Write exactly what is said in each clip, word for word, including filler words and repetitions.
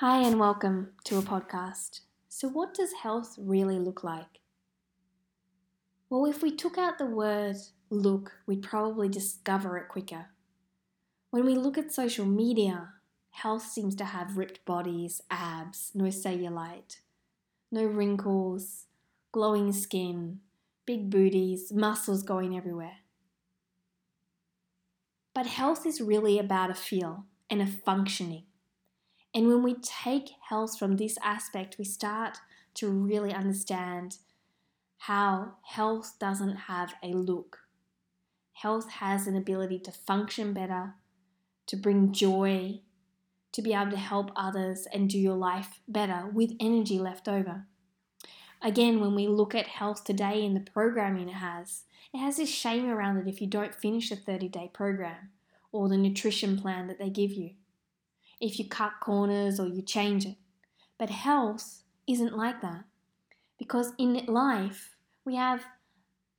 Hi and welcome to a podcast. So what does health really look like? Well, if we took out the word look, we'd probably discover it quicker. When we look at social media, health seems to have ripped bodies, abs, no cellulite, no wrinkles, glowing skin, big booties, muscles going everywhere. But health is really about a feel and a functioning. And when we take health from this aspect, we start to really understand how health doesn't have a look. Health has an ability to function better, to bring joy, to be able to help others and do your life better with energy left over. Again, when we look at health today in the programming it has, it has this shame around it if you don't finish the thirty-day program or the nutrition plan that they give you, if you cut corners or you change it. But health isn't like that, because in life we have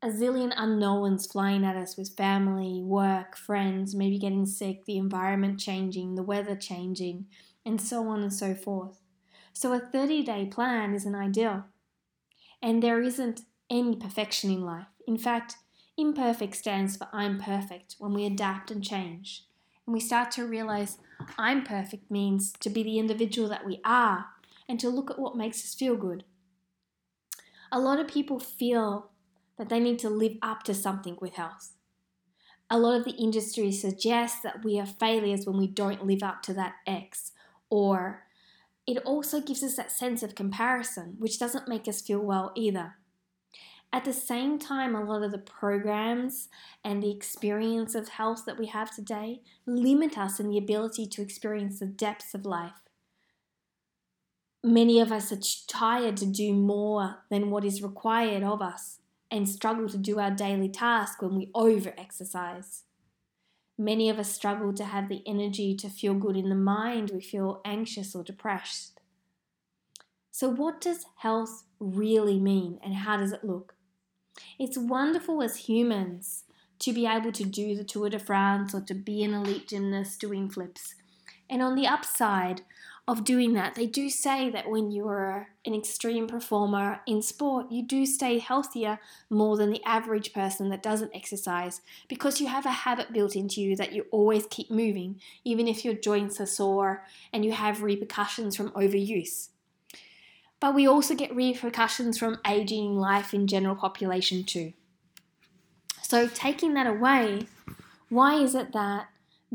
a zillion unknowns flying at us with family, work, friends, maybe getting sick, the environment changing, the weather changing, and so on and so forth. So a thirty-day plan isn't ideal, and there isn't any perfection in life. In fact, imperfect stands for I'm perfect when we adapt and change. And we start to realize I'm perfect means to be the individual that we are and to look at what makes us feel good. A lot of people feel that they need to live up to something with health. A lot of the industry suggests that we are failures when we don't live up to that X, or it also gives us that sense of comparison, which doesn't make us feel well either. At the same time, a lot of the programs and the experience of health that we have today limit us in the ability to experience the depths of life. Many of us are tired to do more than what is required of us and struggle to do our daily task when we over-exercise. Many of us struggle to have the energy to feel good in the mind. We feel anxious or depressed. So what does health really mean, and how does it look? It's wonderful as humans to be able to do the Tour de France or to be an elite gymnast doing flips. And on the upside of doing that, they do say that when you are an extreme performer in sport, you do stay healthier more than the average person that doesn't exercise, because you have a habit built into you that you always keep moving, even if your joints are sore and you have repercussions from overuse. But we also get repercussions from aging life in general population too. So taking that away, why is it that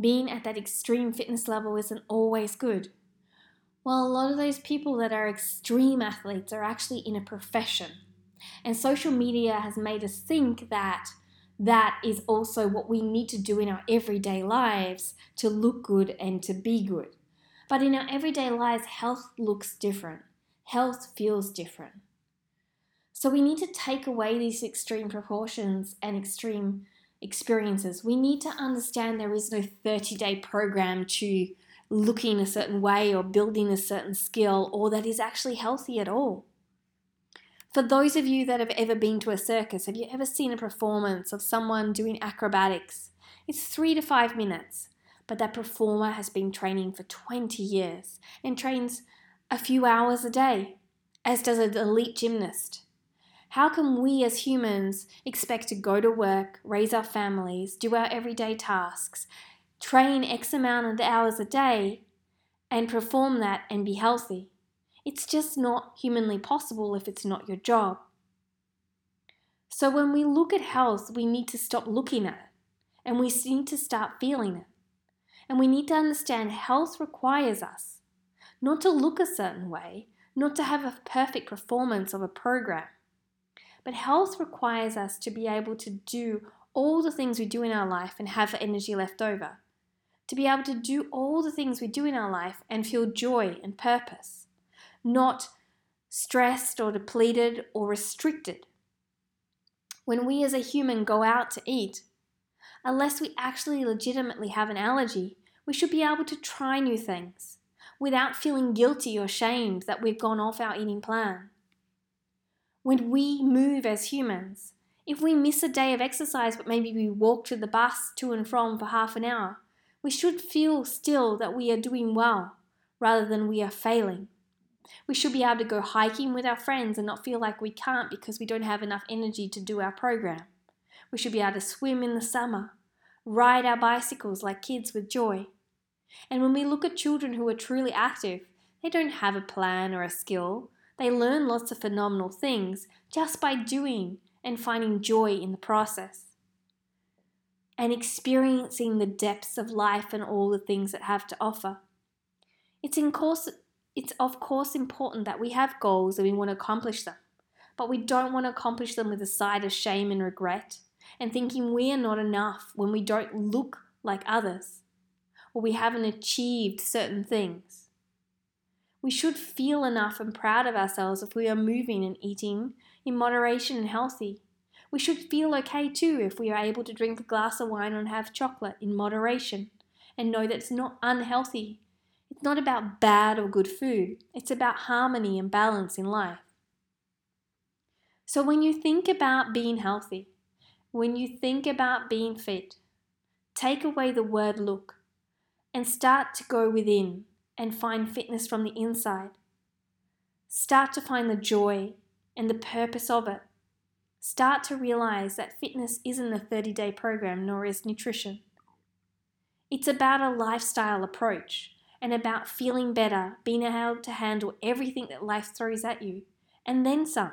being at that extreme fitness level isn't always good? Well, a lot of those people that are extreme athletes are actually in a profession. And social media has made us think that that is also what we need to do in our everyday lives to look good and to be good. But in our everyday lives, health looks different. Health feels different. So we need to take away these extreme proportions and extreme experiences. We need to understand there is no thirty-day program to looking a certain way or building a certain skill, or that is actually healthy at all. For those of you that have ever been to a circus, have you ever seen a performance of someone doing acrobatics? It's three to five minutes, but that performer has been training for twenty years and trains a few hours a day, as does an elite gymnast. How can we as humans expect to go to work, raise our families, do our everyday tasks, train X amount of hours a day, and perform that and be healthy? It's just not humanly possible if it's not your job. So when we look at health, we need to stop looking at it, and we need to start feeling it. And we need to understand health requires us not to look a certain way, not to have a perfect performance of a program. But health requires us to be able to do all the things we do in our life and have energy left over. To be able to do all the things we do in our life and feel joy and purpose. Not stressed or depleted or restricted. When we as a human go out to eat, unless we actually legitimately have an allergy, we should be able to try new things without feeling guilty or shamed that we've gone off our eating plan. When we move as humans, if we miss a day of exercise but maybe we walk to the bus to and from for half an hour, we should feel still that we are doing well, rather than we are failing. We should be able to go hiking with our friends and not feel like we can't because we don't have enough energy to do our program. We should be able to swim in the summer, ride our bicycles like kids with joy. And when we look at children who are truly active, they don't have a plan or a skill. They learn lots of phenomenal things just by doing and finding joy in the process. And experiencing the depths of life and all the things that have to offer. It's in course, it's of course important that we have goals and we want to accomplish them, but we don't want to accomplish them with a side of shame and regret and thinking we are not enough when we don't look like others or we haven't achieved certain things. We should feel enough and proud of ourselves if we are moving and eating in moderation and healthy. We should feel okay too if we are able to drink a glass of wine and have chocolate in moderation and know that it's not unhealthy. It's not about bad or good food. It's about harmony and balance in life. So when you think about being healthy, when you think about being fit, take away the word look and start to go within and find fitness from the inside. Start to find the joy and the purpose of it. Start to realize that fitness isn't a thirty-day program, nor is nutrition. It's about a lifestyle approach. And about feeling better, being able to handle everything that life throws at you, and then some,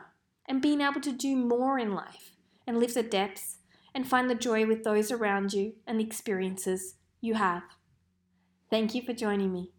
and being able to do more in life, and live the depths, and find the joy with those around you, and the experiences you have. Thank you for joining me.